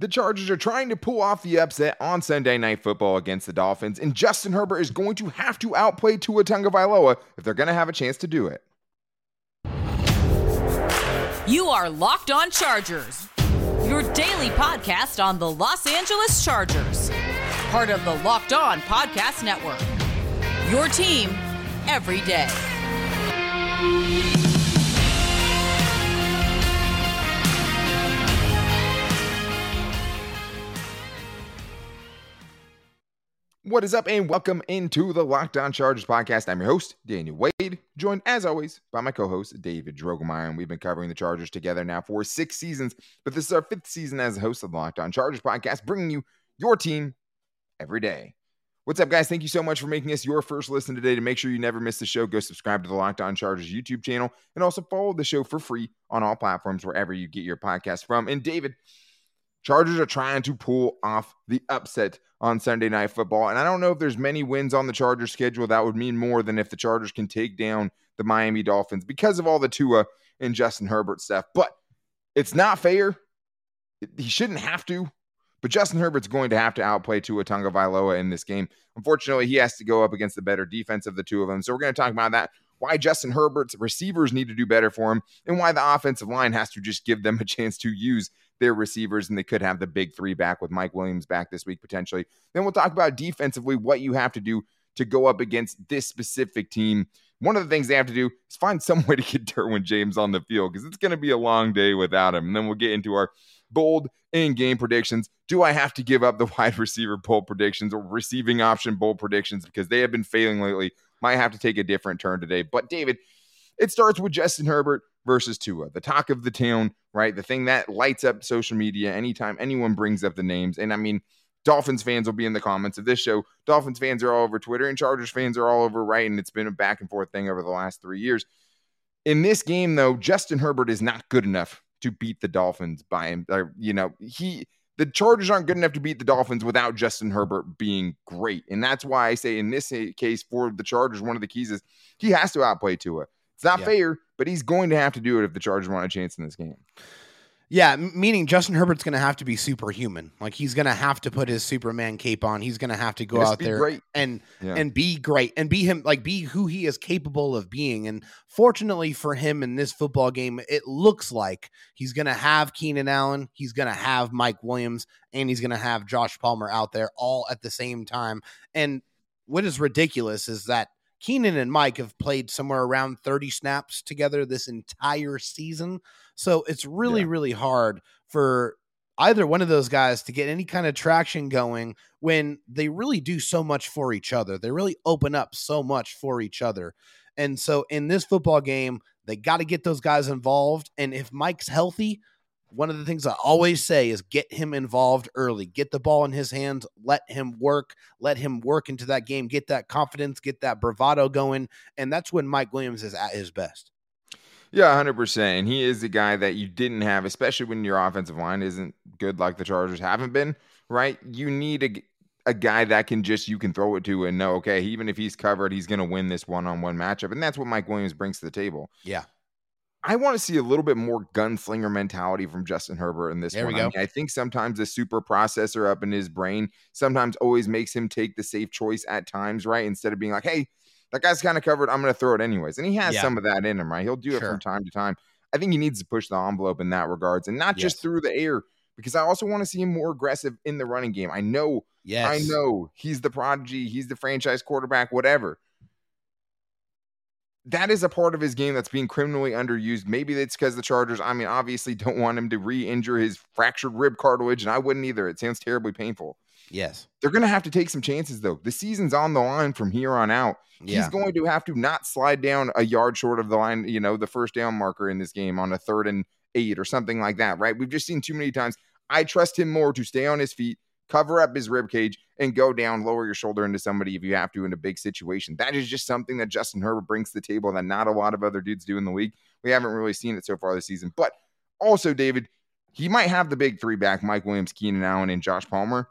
The Chargers are trying to pull off the upset on Sunday Night Football against the Dolphins, and Justin Herbert is going to have to outplay Tua Tagovailoa if they're going to have a chance to do it. You are Locked On Chargers, your daily podcast on the Los Angeles Chargers, part of the Locked On Podcast Network, your team every day. What is up, and welcome into the Locked On Chargers podcast. I'm your host, Daniel Wade, joined as always by my co-host, David Droegemeyer, and we've been covering the Chargers together now for 6 seasons, but this is our 5th season as a host of the Locked On Chargers podcast, bringing you your team every day. What's up, guys? Thank you so much for making us your first listen today. To make sure you never miss the show, go subscribe to the Locked On Chargers YouTube channel, and also follow the show for free on all platforms wherever you get your podcast from. And David, Chargers are trying to pull off the upset on Sunday Night Football, and I don't know if there's many wins on the Chargers schedule that would mean more than if the Chargers can take down the Miami Dolphins because of all the Tua and Justin Herbert stuff. But it's not fair. He shouldn't have to, but Justin Herbert's going to have to outplay Tua Tagovailoa in this game. Unfortunately, he has to go up against the better defense of the two of them, so we're going to talk about that, why Justin Herbert's receivers need to do better for him, and why the offensive line has to just give them a chance to use their receivers, and they could have the big three back with Mike Williams back this week potentially. Then we'll talk about defensively what you have to do to go up against this specific team. One of the things they have to do is find some way to get Derwin James on the field, because it's going to be a long day without him. And then we'll get into our bold in-game predictions. Do I have to give up the wide receiver bold predictions or receiving option bold predictions, because they have been failing lately? Might have to take a different turn today. But David, it starts with Justin Herbert versus Tua, the talk of the town, right? The thing that lights up social media anytime anyone brings up the names. And I mean, Dolphins fans will be in the comments of this show. Dolphins fans are all over Twitter, and Chargers fans are all over, right? And it's been a back and forth thing over the last 3 years. In this game, though, Justin Herbert is not good enough to beat the Dolphins by him. The Chargers aren't good enough to beat the Dolphins without Justin Herbert being great. And that's why I say in this case for the Chargers, one of the keys is he has to outplay Tua. It's not fair, but he's going to have to do it if the Chargers want a chance in this game. Yeah, meaning Justin Herbert's going to have to be superhuman. Like, he's going to have to put his Superman cape on. He's going to have to go out there and be great and be him, like be who he is capable of being. And fortunately for him in this football game, it looks like he's going to have Keenan Allen, he's going to have Mike Williams, and he's going to have Josh Palmer out there all at the same time. And what is ridiculous is that Keenan and Mike have played somewhere around 30 snaps together this entire season. So it's really hard for either one of those guys to get any kind of traction going when they really do so much for each other. They really open up so much for each other. And so in this football game, they got to get those guys involved. And if Mike's healthy, one of the things I always say is get him involved early, get the ball in his hands, let him work into that game, get that confidence, get that bravado going. And that's when Mike Williams is at his best. Yeah, 100%. And he is the guy that you didn't have, especially when your offensive line isn't good like the Chargers haven't been, right? You need a guy that you can throw it to and know, okay, even if he's covered, he's going to win this one-on-one matchup. And that's what Mike Williams brings to the table. Yeah. I want to see a little bit more gunslinger mentality from Justin Herbert in this one. I mean, I think sometimes the super processor up in his brain sometimes always makes him take the safe choice at times, right? Instead of being like, hey, that guy's kind of covered, I'm going to throw it anyways. And he has some of that in him, right? He'll do it from time to time. I think he needs to push the envelope in that regards, and not just through the air, because I also want to see him more aggressive in the running game. I know he's the prodigy, he's the franchise quarterback, whatever. That is a part of his game that's being criminally underused. Maybe that's because the Chargers, I mean, obviously don't want him to re-injure his fractured rib cartilage, and I wouldn't either. It sounds terribly painful. Yes. They're going to have to take some chances, though. The season's on the line from here on out. Yeah. He's going to have to not slide down a yard short of the line, you know, the first down marker in this game on a 3rd and 8 or something like that, right? We've just seen too many times. I trust him more to stay on his feet, cover up his rib cage, and go down, lower your shoulder into somebody if you have to in a big situation. That is just something that Justin Herbert brings to the table that not a lot of other dudes do in the league. We haven't really seen it so far this season. But also, David, he might have the big three back, Mike Williams, Keenan Allen, and Josh Palmer.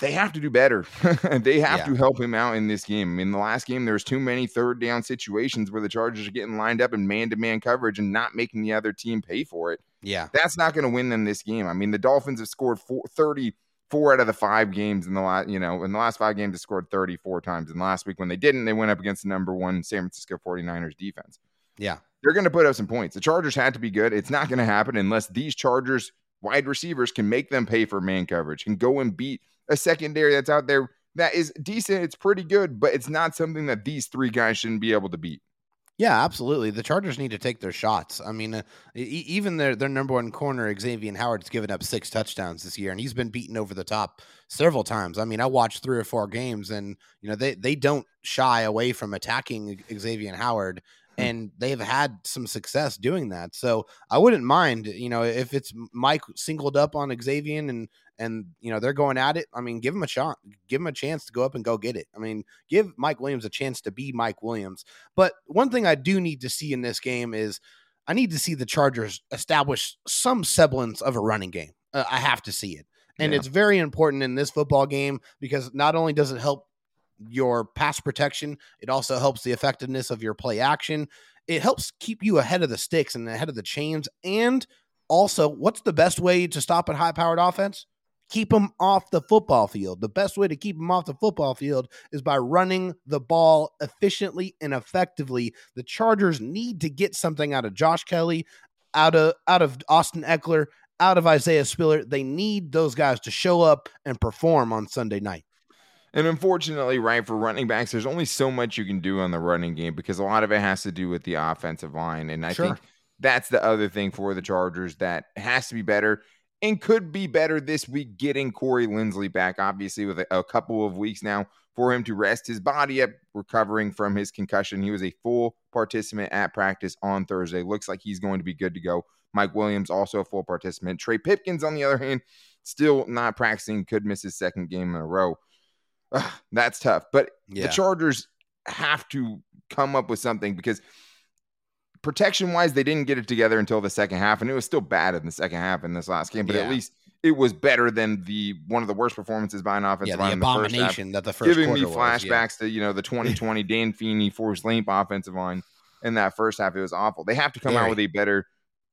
They have to do better. They have to help him out in this game. In the last game, there was too many 3rd down situations where the Chargers are getting lined up in man-to-man coverage and not making the other team pay for it. Yeah. That's not going to win them this game. I mean, the Dolphins have scored 34 out of the 5 games in the last, you know, in the last 5 games, they scored 34 times. And last week when they didn't, they went up against the number one San Francisco 49ers defense. Yeah. They're going to put up some points. The Chargers had to be good. It's not going to happen unless these Chargers wide receivers can make them pay for man coverage and go and beat a secondary that's out there that is decent. It's pretty good, but it's not something that these three guys shouldn't be able to beat. Yeah, absolutely. The Chargers need to take their shots. I mean, even their number one corner, Xavier Howard, has given up 6 touchdowns this year, and he's been beaten over the top several times. I mean, I watched 3 or 4 games, and you know they don't shy away from attacking Xavier Howard, and they've had some success doing that. So I wouldn't mind, you know, if it's Mike singled up on Xavier and you know they're going at it. I mean, give him a shot, give him a chance to go up and go get it. I mean, give Mike Williams a chance to be Mike Williams. But one thing I do need to see in this game is I need to see the Chargers establish some semblance of a running game. I have to see it, and it's very important in this football game because not only does it help your pass protection, it also helps the effectiveness of your play action. It helps keep you ahead of the sticks and ahead of the chains. And also, what's the best way to stop a high-powered offense? Keep them off the football field. The best way to keep them off the football field is by running the ball efficiently and effectively. The Chargers need to get something out of Josh Kelley, out of Austin Ekeler, out of Isaiah Spiller. They need those guys to show up and perform on Sunday night. And unfortunately, right, for running backs, there's only so much you can do on the running game because a lot of it has to do with the offensive line. And I think that's the other thing for the Chargers that has to be better and could be better this week, getting Corey Linsley back, obviously, with a couple of weeks now for him to rest his body up, recovering from his concussion. He was a full participant at practice on Thursday. Looks like he's going to be good to go. Mike Williams, also a full participant. Trey Pipkins, on the other hand, still not practicing, could miss his second game in a row. That's tough. But the Chargers have to come up with something because protection-wise, they didn't get it together until the second half, and it was still bad in the second half in this last game, but at least it was better than one of the worst performances by an offensive line in the first half, that the first giving me flashbacks to, you know, the 2020 Dan Feeney forced lamp offensive line in that first half. It was awful. They have to come out with a better,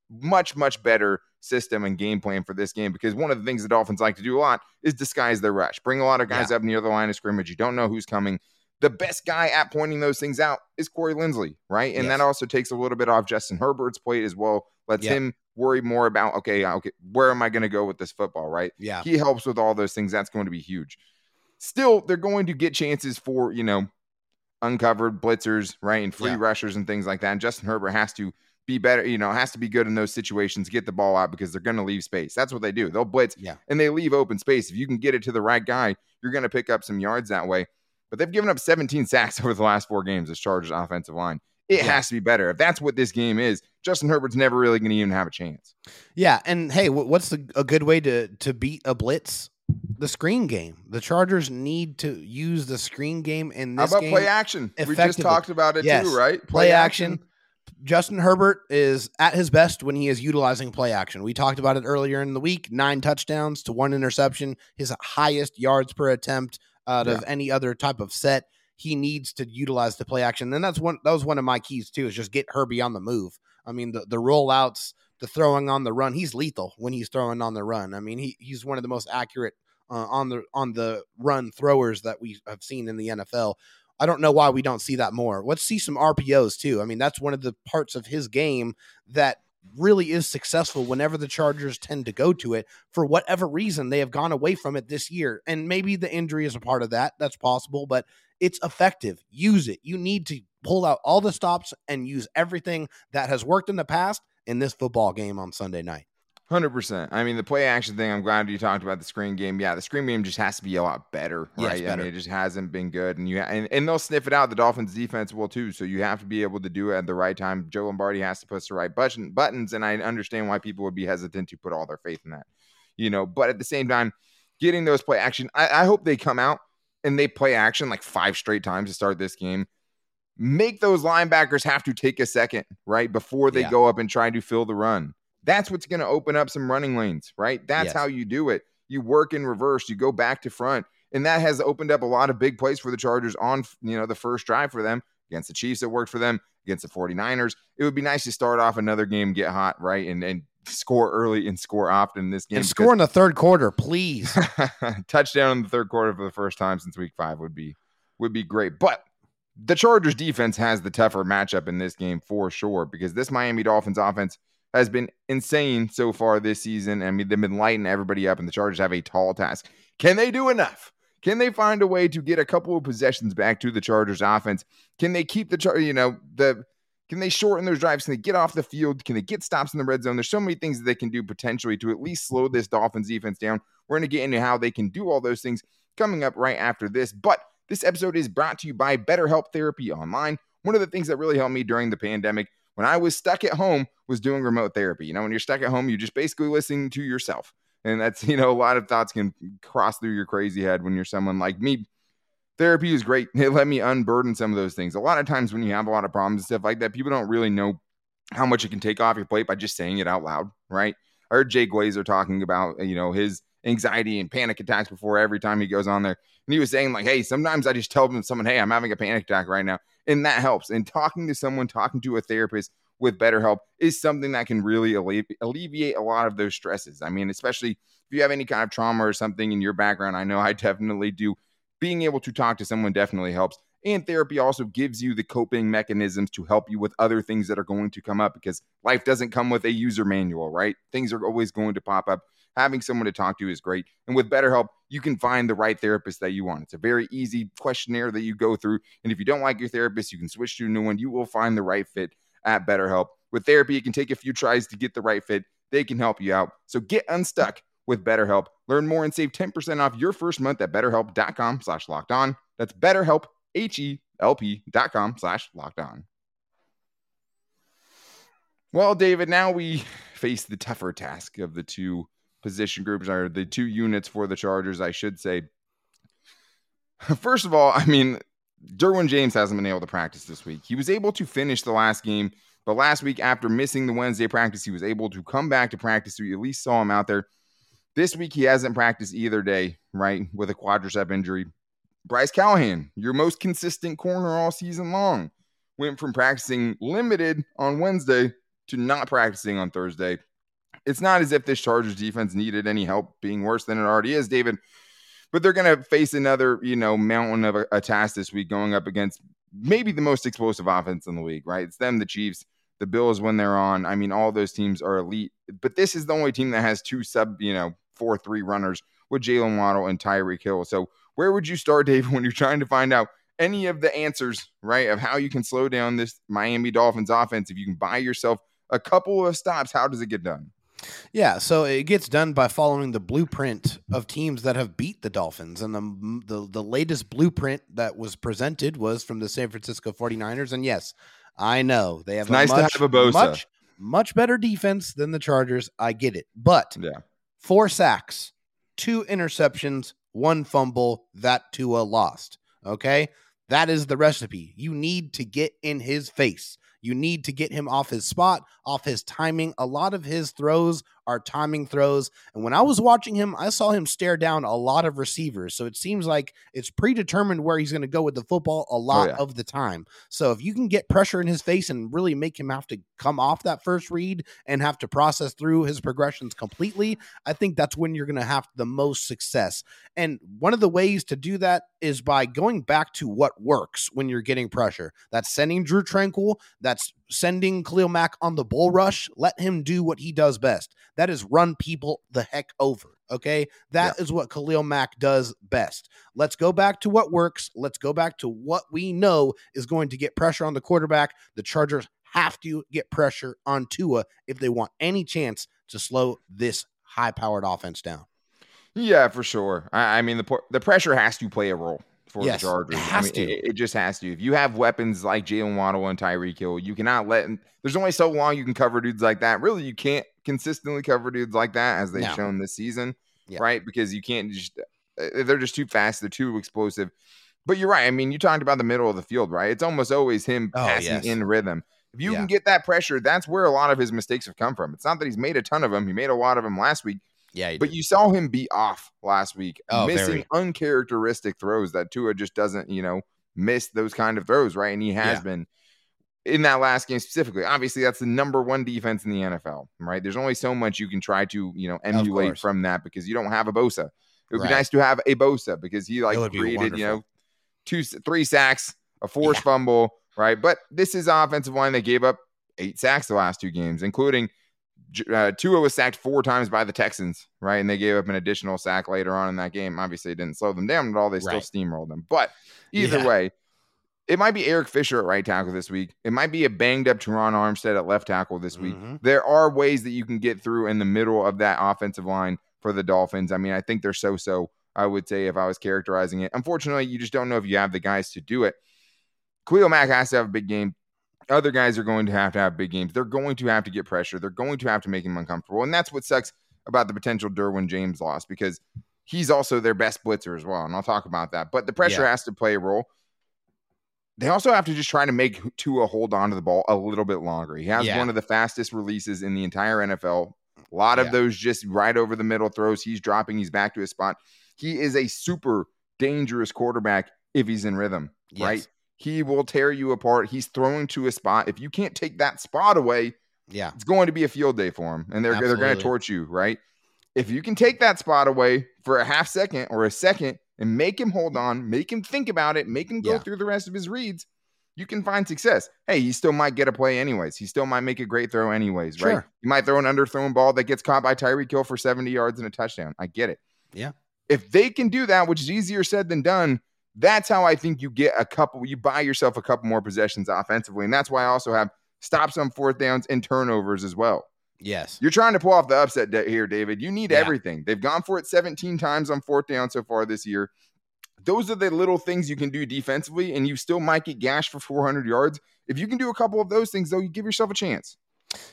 much, much better system and game plan for this game because one of the things the Dolphins like to do a lot is disguise their rush. Bring a lot of guys up near the line of scrimmage. You don't know who's coming. The best guy at pointing those things out is Corey Linsley, right? And that also takes a little bit off Justin Herbert's plate as well. Lets him worry more about, okay, where am I going to go with this football, right? Yeah. He helps with all those things. That's going to be huge. Still, they're going to get chances for, you know, uncovered blitzers, right? And free rushers and things like that. And Justin Herbert has to be better, you know, has to be good in those situations, get the ball out because they're going to leave space. That's what they do. They'll blitz and they leave open space. If you can get it to the right guy, you're going to pick up some yards that way. But they've given up 17 sacks over the last 4 games as Chargers offensive line. It has to be better. If that's what this game is, Justin Herbert's never really going to even have a chance. Yeah, and hey, what's a good way to beat a blitz? The screen game. The Chargers need to use the screen game in this game. How about play action? We just talked about it too, right? Play action. Justin Herbert is at his best when he is utilizing play action. We talked about it earlier in the week. 9 touchdowns to 1 interception, his highest yards per attempt out of any other type of set. He needs to utilize the play action. And that was one of my keys too, is just get Herbie on the move. I mean, the rollouts, the throwing on the run, he's lethal when he's throwing on the run. I mean, he's one of the most accurate on the run throwers that we have seen in the NFL. I don't know why we don't see that more. Let's see some RPOs too. I mean, that's one of the parts of his game that really is successful whenever the Chargers tend to go to it. For whatever reason, they have gone away from it this year. And maybe the injury is a part of that. That's possible, but it's effective. Use it. You need to pull out all the stops and use everything that has worked in the past in this football game on Sunday night. 100%. I mean, the play action thing, I'm glad you talked about the screen game. Yeah, the screen game just has to be a lot better, right? Yes, better. I mean, it just hasn't been good. And and they'll sniff it out. The Dolphins defense will too. So you have to be able to do it at the right time. Joe Lombardi has to push the right buttons. And I understand why people would be hesitant to put all their faith in that, you know, but at the same time, getting those play action, I hope they come out and they play action like 5 straight times to start this game. Make those linebackers have to take a second, right? Before they go up and try to fill the run. That's what's going to open up some running lanes, right? That's how you do it. You work in reverse, you go back to front, and that has opened up a lot of big plays for the Chargers on, you know, the first drive for them against the Chiefs. It worked for them against the 49ers. It would be nice to start off another game, get hot, right, and score early and score often in this game. And score in the third quarter, please. Touchdown in the third quarter for the first time since week 5 would be great. But the Chargers defense has the tougher matchup in this game for sure, because this Miami Dolphins offense has been insane so far this season. I mean, they've been lighting everybody up, and the Chargers have a tall task. Can they do enough? Can they find a way to get a couple of possessions back to the Chargers offense? Can they keep can they shorten those drives? Can they get off the field? Can they get stops in the red zone? There's so many things that they can do potentially to at least slow this Dolphins defense down. We're going to get into how they can do all those things coming up right after this. But this episode is brought to you by BetterHelp Therapy Online. One of the things that really helped me during the pandemic when I was stuck at home was doing remote therapy. You know, when you're stuck at home, you're just basically listening to yourself. And that's, you know, a lot of thoughts can cross through your crazy head when you're someone like me. Therapy is great. It let me unburden some of those things. A lot of times when you have a lot of problems and stuff like that, people don't really know how much it can take off your plate by just saying it out loud, right? I heard Jay Glazer talking about, you know, his anxiety and panic attacks before every time he goes on there. And he was saying like, hey, sometimes I just tell someone, hey, I'm having a panic attack right now. And that helps. And talking to someone, talking to a therapist with BetterHelp is something that can really alleviate a lot of those stresses. I mean, especially if you have any kind of trauma or something in your background, I know I definitely do. Being able to talk to someone definitely helps. And therapy also gives you the coping mechanisms to help you with other things that are going to come up, because life doesn't come with a user manual, right? Things are always going to pop up. Having someone to talk to is great. And with BetterHelp, you can find the right therapist that you want. It's a very easy questionnaire that you go through. And if you don't like your therapist, you can switch to a new one. You will find the right fit at BetterHelp. With therapy, it can take a few tries to get the right fit. They can help you out. So get unstuck with BetterHelp. Learn more and save 10% off your first month at betterhelp.com/lockedon. That's BetterHelp, HELP.com/lockedon. Well, David, now we face the tougher task of the two position groups, or the two units for the Chargers, I should say. First of all, I mean, Derwin James hasn't been able to practice this week. He was able to finish the last game, but last week after missing the Wednesday practice, he was able to come back to practice. So you at least saw him out there. This week, he hasn't practiced either day, right, with a quadricep injury. Bryce Callahan, your most consistent corner all season long, went from practicing limited on Wednesday to not practicing on Thursday. It's not as if this Chargers defense needed any help being worse than it already is, David, but they're going to face another, you know, mountain of a task this week, going up against maybe the most explosive offense in the league, right? It's them, the Chiefs, the Bills when they're on. I mean, all those teams are elite, but this is the only team that has two 4-3 runners with Jalen Waddle and Tyreek Hill. So where would you start, Dave, when you're trying to find out any of the answers, right, of how you can slow down this Miami Dolphins offense? If you can buy yourself a couple of stops, how does it get done? Yeah, so it gets done by following the blueprint of teams that have beat the Dolphins. And the latest blueprint that was presented was from the San Francisco 49ers. And yes, I know they have much better defense than the Chargers. I get it. But yeah, 4 sacks, 2 interceptions, 1 fumble that Tua lost. Okay? That is the recipe. You need to get in his face. You need to get him off his spot, off his timing. A lot of his throws are timing throws. And when I was watching him, I saw him stare down a lot of receivers. So it seems like it's predetermined where he's going to go with the football a lot of the time. So if you can get pressure in his face and really make him have to come off that first read and have to process through his progressions completely, I think that's when you're going to have the most success. And one of the ways to do that is by going back to what works when you're getting pressure. That's sending Drue Tranquill. That's sending Khalil Mack on the bull rush. Let him do what he does best. That is run people the heck over. Okay. That is what Khalil Mack does best. Let's go back to what works. Let's go back to what we know is going to get pressure on the quarterback. The Chargers have to get pressure on Tua if they want any chance to slow this high powered offense down. Yeah, for sure. I mean, the pressure has to play a role for the Chargers. It just has to. If you have weapons like Jalen Waddle and Tyreek Hill, you cannot let them. There's only so long you can cover dudes like that. Really, you can't consistently cover dudes like that, as they've shown this season, right? Because you can't just they're just too fast. They're too explosive. But you're right. I mean, you talked about the middle of the field, right? It's almost always him passing in rhythm. If you can get that pressure, that's where a lot of his mistakes have come from. It's not that he's made a ton of them. He made a lot of them last week. Yeah, but you saw him be off last week, missing uncharacteristic throws that Tua just doesn't, miss those kind of throws, right? And he has been. in that last game specifically. Obviously, that's the number one defense in the NFL, right? There's only so much you can try to, you know, emulate from that because you don't have a Bosa. It would be nice to have a Bosa because he created, you know, 2-3 sacks, a forced fumble, right? But this is offensive line. They gave up 8 sacks the last 2 games, including Tua was sacked 4 times by the Texans, right? And they gave up an additional sack later on in that game. Obviously, it didn't slow them down at all. They still steamrolled them. But either way, it might be Eric Fisher at right tackle this week. It might be a banged-up Teron Armstead at left tackle this week. There are ways that you can get through in the middle of that offensive line for the Dolphins. I mean, I think they're so-so, I would say, if I was characterizing it. Unfortunately, you just don't know if you have the guys to do it. Khalil Mack has to have a big game. Other guys are going to have big games. They're going to have to get pressure. They're going to have to make him uncomfortable. And that's what sucks about the potential Derwin James loss, because he's also their best blitzer as well. And I'll talk about that. But the pressure has to play a role. They also have to just try to make Tua hold on to the ball a little bit longer. He has one of the fastest releases in the entire NFL. A lot of those just right over the middle throws. He's dropping. He's back to his spot. He is a super dangerous quarterback if he's in rhythm, right? He will tear you apart. He's throwing to a spot. If you can't take that spot away, it's going to be a field day for him, and they're going to torch you, right? If you can take that spot away for a half second or a second and make him hold on, make him think about it, make him go through the rest of his reads, you can find success. Hey, he still might get a play anyways. He still might make a great throw anyways, right? He might throw an underthrown ball that gets caught by Tyreek Hill for 70 yards and a touchdown. I get it. Yeah. If they can do that, which is easier said than done, that's how I think you get you buy yourself a couple more possessions offensively. And that's why I also have stops on 4th downs and turnovers as well. Yes. You're trying to pull off the upset here, David. You need everything. They've gone for it 17 times on 4th down so far this year. Those are the little things you can do defensively, and you still might get gashed for 400 yards. If you can do a couple of those things, though, you give yourself a chance.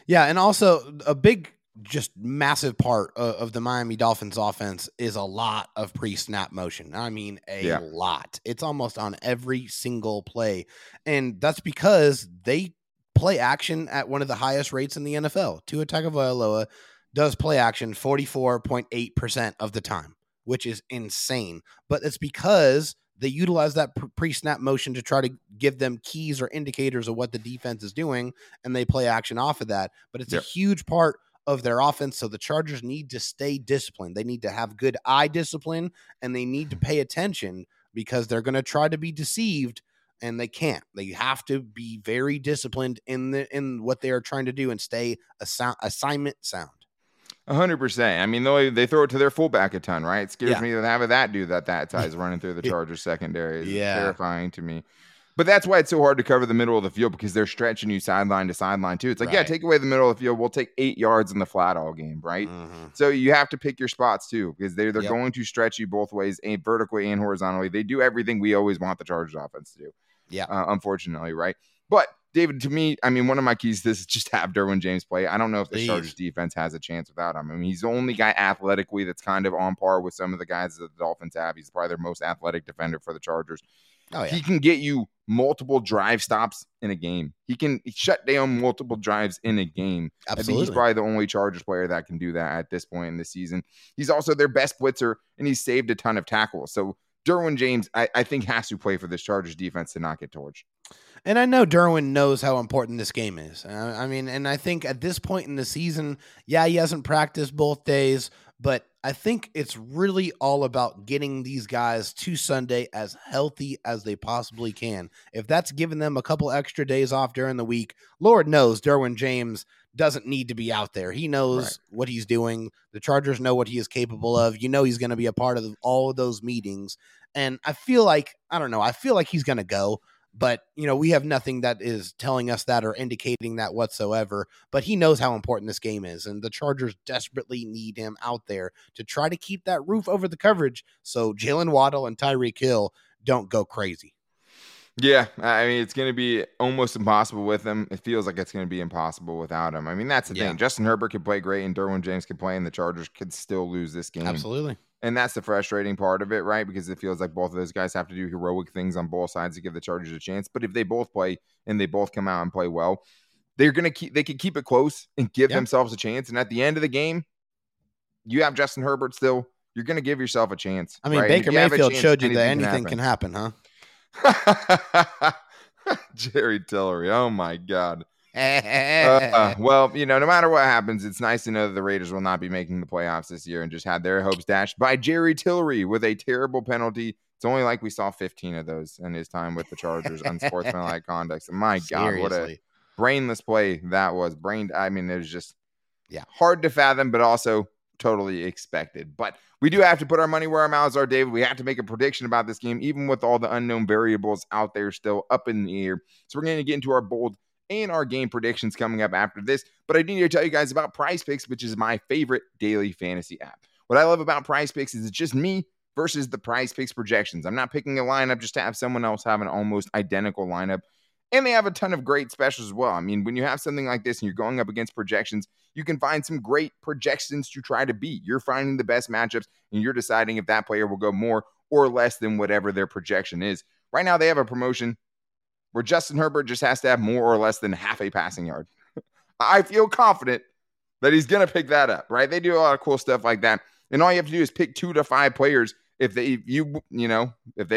Yeah. And also a big, just massive part of the Miami Dolphins offense is a lot of pre-snap motion. I mean, a lot. It's almost on every single play. And that's because they play action at one of the highest rates in the NFL. Tua Tagovailoa does play action 44.8% of the time, which is insane. But it's because they utilize that pre-snap motion to try to give them keys or indicators of what the defense is doing, and they play action off of that. But it's a huge part of their offense. So the Chargers need to stay disciplined. They need to have good eye discipline, and they need to pay attention because they're going to try to be deceived, and they can't. They have to be very disciplined in what they are trying to do and stay assignment sound. 100%. I mean, they throw it to their fullback a ton, right? It scares me to have that dude that ties running through the Chargers secondary. It's terrifying to me. But that's why it's so hard to cover the middle of the field, because they're stretching you sideline to sideline too. It's like, take away the middle of the field. We'll take 8 yards in the flat all game, right? Mm-hmm. So you have to pick your spots too, because they're going to stretch you both ways, and vertically and horizontally. They do everything we always want the Chargers offense to do. Yeah. Unfortunately, right? But David, to me, I mean, one of my keys to this is just have Derwin James play. I don't know if the Chargers defense has a chance without him. I mean, he's the only guy athletically that's kind of on par with some of the guys that the Dolphins have. He's probably their most athletic defender for the Chargers. Oh, yeah. He can get you multiple drive stops in a game. He can shut down multiple drives in a game. Absolutely. I think he's probably the only Chargers player that can do that at this point in the season. He's also their best blitzer, and he's saved a ton of tackles. So Derwin James, I think, has to play for this Chargers defense to not get torched. And I know Derwin knows how important this game is. I mean, and I think at this point in the season, he hasn't practiced both days, but I think it's really all about getting these guys to Sunday as healthy as they possibly can. If that's giving them a couple extra days off during the week, Lord knows Derwin James doesn't need to be out there. He knows what he's doing. The Chargers know what he is capable of. You know, he's going to be a part of all of those meetings. And I feel like, I feel like he's going to go. But, we have nothing that is telling us that or indicating that whatsoever. But he knows how important this game is. And the Chargers desperately need him out there to try to keep that roof over the coverage so Jalen Waddle and Tyreek Hill don't go crazy. Yeah, I mean, it's going to be almost impossible with him. It feels like it's going to be impossible without him. I mean, that's the thing. Justin Herbert could play great, and Derwin James could play, and the Chargers could still lose this game. Absolutely. And that's the frustrating part of it, right? Because it feels like both of those guys have to do heroic things on both sides to give the Chargers a chance. But if they both play and they both come out and play well, they could keep it close and give themselves a chance. And at the end of the game, you have Justin Herbert still. You're going to give yourself a chance. I mean, right? Baker Mayfield showed you that anything can happen, huh? Jerry Tillery. Oh, my God. Well, you know, no matter what happens, it's nice to know that the Raiders will not be making the playoffs this year and just had their hopes dashed by Jerry Tillery with a terrible penalty. It's only like we saw 15 of those in his time with the Chargers. Unsportsmanlike conduct. So my Seriously. God, what a brainless play that was. I mean, it was just hard to fathom, but also totally expected. But we do have to put our money where our mouths are, David. We have to make a prediction about this game, even with all the unknown variables out there still up in the air. So we're going to get into our bold and our game predictions coming up after this. But I do need to tell you guys about PrizePicks, which is my favorite daily fantasy app. What I love about PrizePicks is it's just me versus the PrizePicks projections. I'm not picking a lineup just to have someone else have an almost identical lineup. And they have a ton of great specials as well. I mean, when you have something like this and you're going up against projections, you can find some great projections to try to beat. You're finding the best matchups, and you're deciding if that player will go more or less than whatever their projection is. Right now, they have a promotion where Justin Herbert just has to have more or less than half a passing yard. I feel confident that he's going to pick that up, right? They do a lot of cool stuff like that. And all you have to do is pick 2 to 5 players. If they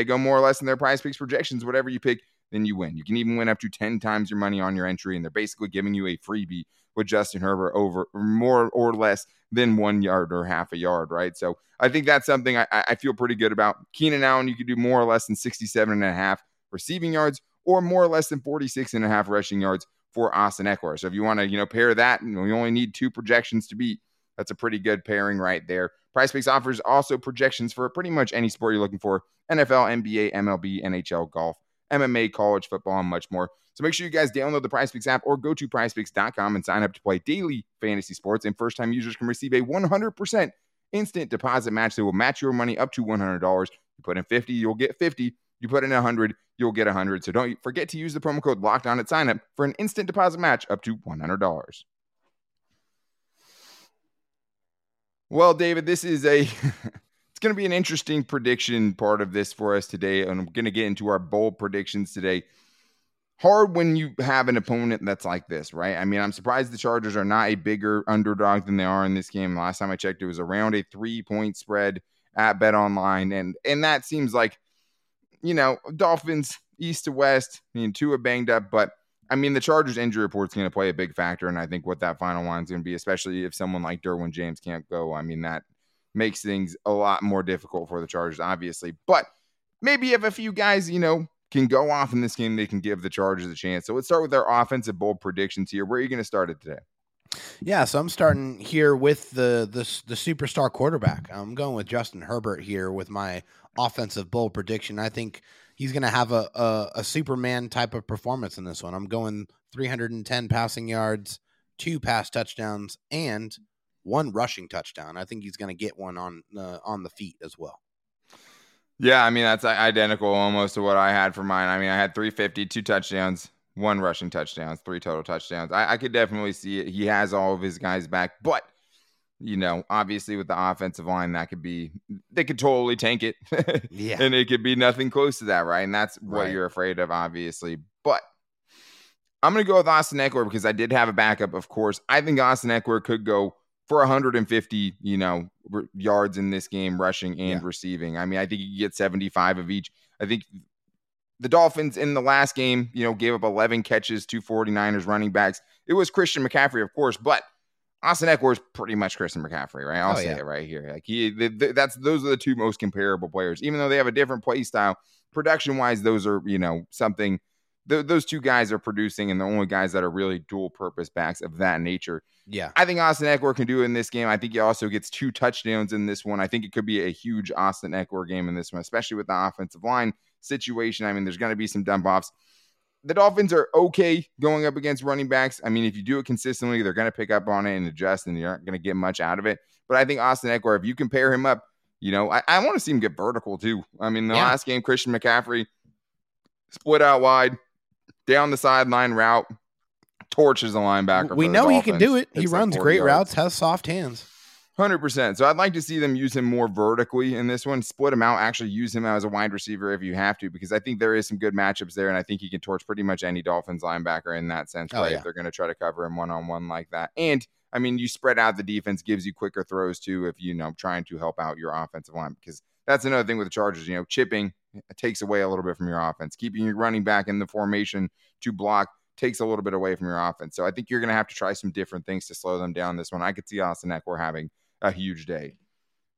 go more or less than their PrizePicks projections, whatever you pick, then you win. You can even win up to 10 times your money on your entry, and they're basically giving you a freebie with Justin Herbert over more or less than 1 yard or half a yard, right? So I think that's something I feel pretty good about. Keenan Allen, you could do more or less than 67 and a half receiving yards, or more or less than 46 and a half rushing yards for Austin Ekeler. So if you want to, pair that, and we only need 2 projections to beat, that's a pretty good pairing right there. PrizePicks offers also projections for pretty much any sport you're looking for: NFL, NBA, MLB, NHL, golf, MMA, college football, and much more. So make sure you guys download the PrizePicks app or go to PrizePicks.com and sign up to play daily fantasy sports. And first-time users can receive a 100% instant deposit match that will match your money up to $100. You put in $50, you'll get $50. You put in $100, you'll get $100. So don't forget to use the promo code LOCKEDON at sign up for an instant deposit match up to $100. Well, David, this is it's going to be an interesting prediction part of this for us today, and I'm going to get into our bold predictions today. Hard when you have an opponent that's like this, right? I mean, I'm surprised the Chargers are not a bigger underdog than they are in this game. Last time I checked, it was around a 3-point spread at BetOnline, and that seems like, Dolphins east to west. I mean, Tua banged up, but I mean, the Chargers injury report's going to play a big factor, and I think what that final line's going to be, especially if someone like Derwin James can't go. I mean, that makes things a lot more difficult for the Chargers, obviously. But maybe if a few guys, can go off in this game, they can give the Chargers a chance. So let's start with our offensive bold predictions here. Where are you going to start it today? Yeah, so I'm starting here with the superstar quarterback. I'm going with Justin Herbert here with my offensive bold prediction. I think he's going to have a Superman type of performance in this one. I'm going 310 passing yards, 2 pass touchdowns, and 1 rushing touchdown. I think he's going to get one on the feet as well. Yeah, I mean, that's identical almost to what I had for mine. I mean, I had 350, 2 touchdowns, 1 rushing touchdown, 3 total touchdowns. I could definitely see it. He has all of his guys back, but obviously with the offensive line, they could totally tank it. Yeah. And it could be nothing close to that, right? And that's what you're afraid of, obviously. But I'm going to go with Austin Ekeler because I did have a backup, of course. I think Austin Ekeler could go for 150, yards in this game, rushing and receiving. I mean, I think you get 75 of each. I think the Dolphins in the last game, gave up 11 catches to 49ers running backs. It was Christian McCaffrey, of course, but Austin Ekeler is pretty much Christian McCaffrey, right? I'll say it right here. Like those are the 2 most comparable players, even though they have a different play style. Production wise, those are those 2 guys are producing, and the only guys that are really dual purpose backs of that nature. Yeah, I think Austin Ekeler can do it in this game. I think he also gets 2 touchdowns in this one. I think it could be a huge Austin Ekeler game in this one, especially with the offensive line situation. I mean, there's going to be some dump offs. The Dolphins are okay going up against running backs. I mean, if you do it consistently, they're going to pick up on it and adjust, and you aren't going to get much out of it. But I think Austin Ekeler, if you can pair him up, I want to see him get vertical too. I mean, the last game, Christian McCaffrey split out wide, down the sideline route, torches a linebacker. We know he can do it. He runs great routes, has soft hands. 100%. So I'd like to see them use him more vertically in this one, split him out, actually use him as a wide receiver if you have to, because I think there is some good matchups there. And I think he can torch pretty much any Dolphins linebacker in that sense, right? If they're going to try to cover him one-on-one like that. And I mean, you spread out the defense, gives you quicker throws too, if trying to help out your offensive line, because that's another thing with the Chargers, chipping takes away a little bit from your offense. Keeping your running back in the formation to block takes a little bit away from your offense. So I think you're going to have to try some different things to slow them down this one. I could see Austin Ekeler having a huge day.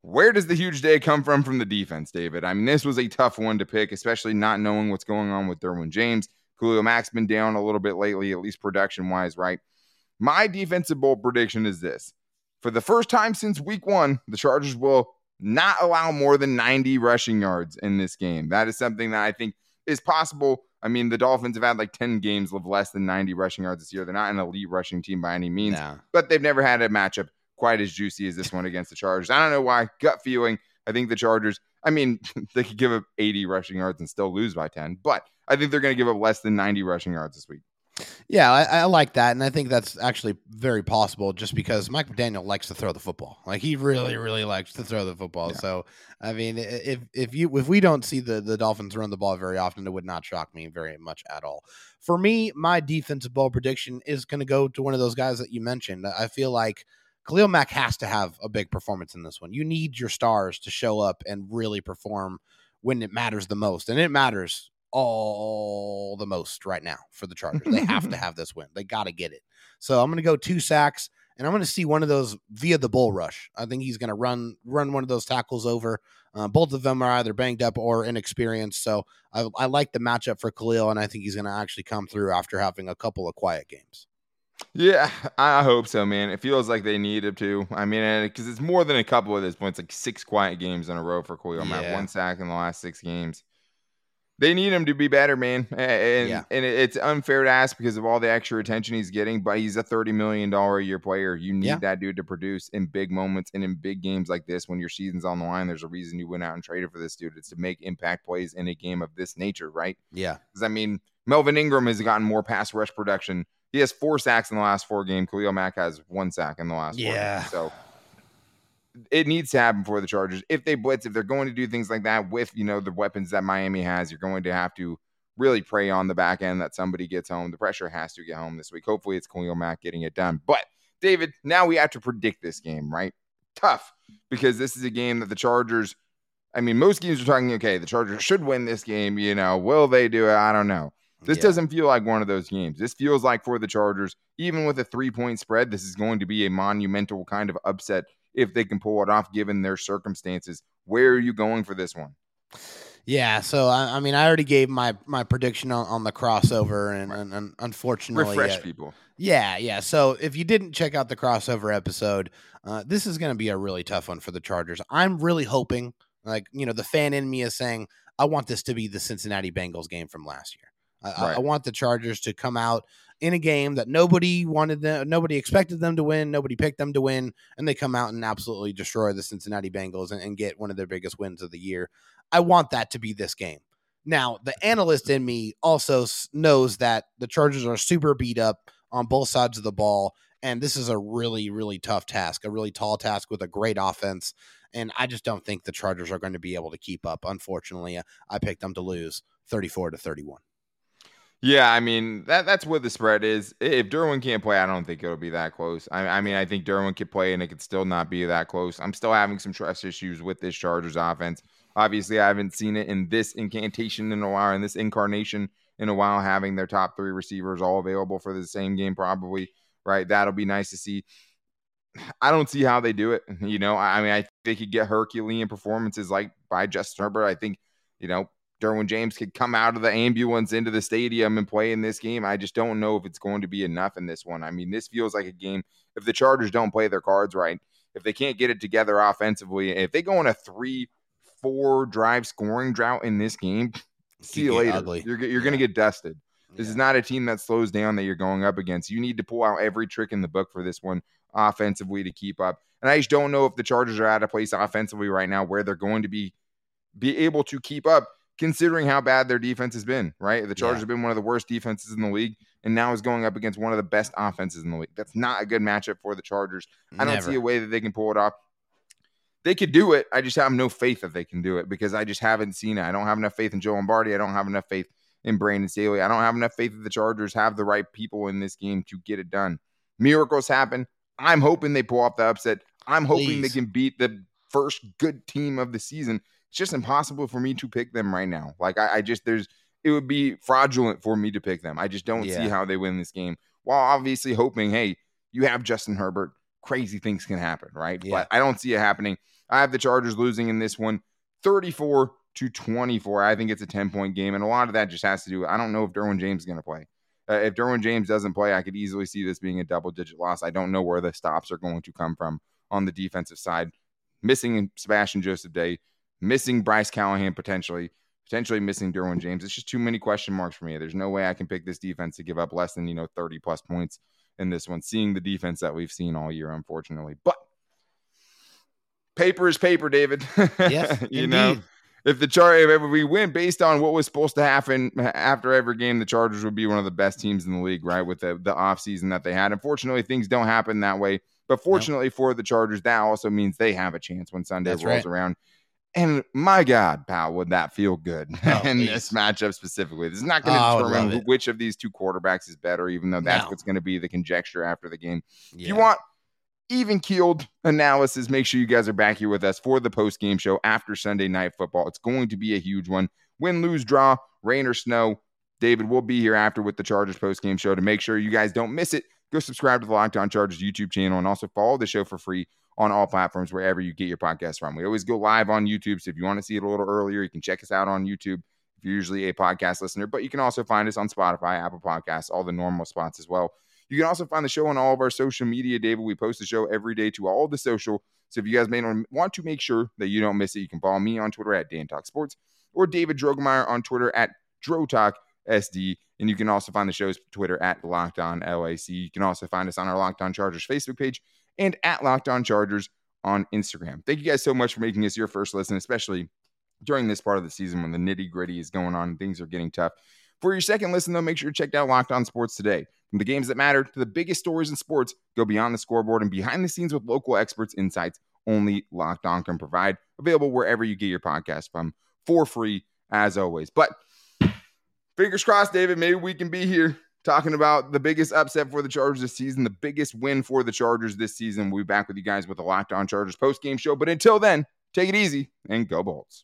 Where does the huge day come from the defense, David? I mean, this was a tough one to pick, especially not knowing what's going on with Derwin James. Khalil Mack's been down a little bit lately, at least production-wise, right? My defensive bold prediction is this. For the first time since week one, the Chargers will not allow more than 90 rushing yards in this game. That is something that I think is possible. I mean, the Dolphins have had like 10 games of less than 90 rushing yards this year. They're not an elite rushing team by any means, but they've never had a matchup quite as juicy as this one against the Chargers. I don't know why. Gut feeling. I think the Chargers, I mean, they could give up 80 rushing yards and still lose by 10, but I think they're going to give up less than 90 rushing yards this week. Yeah, I like that. And I think that's actually very possible just because Mike McDaniel likes to throw the football. Like he really, really likes to throw the football. Yeah. So, I mean, if we don't see the Dolphins run the ball very often, it would not shock me very much at all. For me, my defensive ball prediction is going to go to one of those guys that you mentioned. I feel like Khalil Mack has to have a big performance in this one. You need your stars to show up and really perform when it matters the most. And it matters all the most right now for the Chargers. They have to have this win. They got to get it. So I'm going to go 2 sacks, and I'm going to see one of those via the bull rush. I think he's going to run one of those tackles over. Both of them are either banged up or inexperienced. So I like the matchup for Khalil, and I think he's going to actually come through after having a couple of quiet games. Yeah, I hope so, man. It feels like they need him to. I mean, because it's more than a couple at this point. It's like 6 quiet games in a row for Khalil. Yeah. I have 1 sack in the last 6 games. They need him to be better, man. And it's unfair to ask because of all the extra attention he's getting, but he's a $30 million a year player. You need that dude to produce in big moments and in big games like this. When your season's on the line, there's a reason you went out and traded for this dude. It's to make impact plays in a game of this nature, right? Yeah. Because, I mean, Melvin Ingram has gotten more pass rush production. He has 4 sacks in the last 4 games. Khalil Mack has 1 sack in the last 4 games. So it needs to happen for the Chargers. If they blitz, if they're going to do things like that with, you know, the weapons that Miami has, you're going to have to really prey on the back end that somebody gets home. The pressure has to get home this week. Hopefully it's Khalil Mack getting it done. But, David, now we have to predict this game, right? Tough, because this is a game that the Chargers, I mean, most games are talking, okay, the Chargers should win this game. You know, will they do it? I don't know. This doesn't feel like one of those games. This feels like for the Chargers, even with a 3-point spread, this is going to be a monumental kind of upset if they can pull it off, given their circumstances. Where are you going for this one? Yeah, so, I mean, I already gave my prediction on the crossover, and unfortunately... Refresh people. Yeah. So if you didn't check out the crossover episode, this is going to be a really tough one for the Chargers. I'm really hoping, like, you know, the fan in me is saying, I want this to be the Cincinnati Bengals game from last year. I want the Chargers to come out in a game that nobody wanted them, nobody expected them to win, nobody picked them to win, and they come out and absolutely destroy the Cincinnati Bengals and get one of their biggest wins of the year. I want that to be this game. Now, the analyst in me also knows that the Chargers are super beat up on both sides of the ball, and this is a really, really tough task, a really tall task with a great offense, and I just don't think the Chargers are going to be able to keep up. Unfortunately, I picked them to lose 34-31. Yeah, I mean, that's what the spread is. If Derwin can't play, I don't think it'll be that close. I mean, I think Derwin could play, and it could still not be that close. I'm still having some trust issues with this Chargers offense. Obviously, I haven't seen it in this incantation in a while, in this incarnation in a while, having their top 3 receivers all available for the same game probably, right? That'll be nice to see. I don't see how they do it. You know, I mean, I think they could get Herculean performances like by Justin Herbert. I think, you know, Derwin James could come out of the ambulance into the stadium and play in this game. I just don't know if it's going to be enough in this one. I mean, this feels like a game. If the Chargers don't play their cards right, if they can't get it together offensively, if they go on a 3-4 drive scoring drought in this game, see you later. Ugly. You're going to get dusted. This is not a team that slows down that you're going up against. You need to pull out every trick in the book for this one offensively to keep up. And I just don't know if the Chargers are out of place offensively right now where they're going to be able to keep up, considering how bad their defense has been, right? The Chargers have been one of the worst defenses in the league, and now is going up against one of the best offenses in the league. That's not a good matchup for the Chargers. I don't see a way that they can pull it off. They could do it. I just have no faith that they can do it because I just haven't seen it. I don't have enough faith in Joe Lombardi. I don't have enough faith in Brandon Staley. I don't have enough faith that the Chargers have the right people in this game to get it done. Miracles happen. I'm hoping they pull off the upset. I'm hoping they can beat the first good team of the season. It's just impossible for me to pick them right now. Like I just, there's, it would be fraudulent for me to pick them. I just don't see how they win this game, while obviously hoping, hey, you have Justin Herbert, crazy things can happen, right? Yeah. But I don't see it happening. I have the Chargers losing in this one, 34-24. I think it's a 10-point game, and a lot of that just has to do with, I don't know if Derwin James is going to play. If Derwin James doesn't play, I could easily see this being a double-digit loss. I don't know where the stops are going to come from on the defensive side. Missing Sebastian Joseph Day, missing Bryce Callahan potentially missing Derwin James. It's just too many question marks for me. There's no way I can pick this defense to give up less than, 30-plus points in this one, seeing the defense that we've seen all year, unfortunately. But paper is paper, David. Yes, indeed. If the Chargers, if we win based on what was supposed to happen after every game, the Chargers would be one of the best teams in the league, right? With the offseason that they had. Unfortunately, things don't happen that way. But fortunately for the Chargers, that also means they have a chance when Sunday rolls around. And my God, pal, would that feel good in this matchup specifically. This is not going to determine which of these two quarterbacks is better, even though that's what's going to be the conjecture after the game. Yeah. If you want even-keeled analysis, make sure you guys are back here with us for the post-game show after Sunday Night Football. It's going to be a huge one. Win, lose, draw, rain or snow, David will be here after with the Chargers post-game show to make sure you guys don't miss it. Go subscribe to the Locked On Chargers YouTube channel and also follow the show for free on all platforms wherever you get your podcast from. We always go live on YouTube, so if you want to see it a little earlier, you can check us out on YouTube if you're usually a podcast listener, but you can also find us on Spotify, Apple Podcasts, all the normal spots as well. You can also find the show on all of our social media, David. We post the show every day to all the social. So if you guys may want to make sure that you don't miss it, you can follow me on Twitter at DanTalkSports or David Droegemeyer on Twitter at DroTalkSD. And you can also find the show's Twitter at LockedOnLAC. You can also find us on our Locked On Chargers Facebook page and at Locked On Chargers on Instagram. Thank you guys so much for making us your first listen, especially during this part of the season when the nitty-gritty is going on and things are getting tough. For your second listen, though, make sure you check out Locked On Sports Today. From the games that matter to the biggest stories in sports, go beyond the scoreboard and behind the scenes with local experts' insights only Locked On can provide. Available wherever you get your podcast from for free, as always. But fingers crossed, David, maybe we can be here talking about the biggest upset for the Chargers this season, the biggest win for the Chargers this season. We'll be back with you guys with a Locked On Chargers post-game show. But until then, take it easy and go Bolts.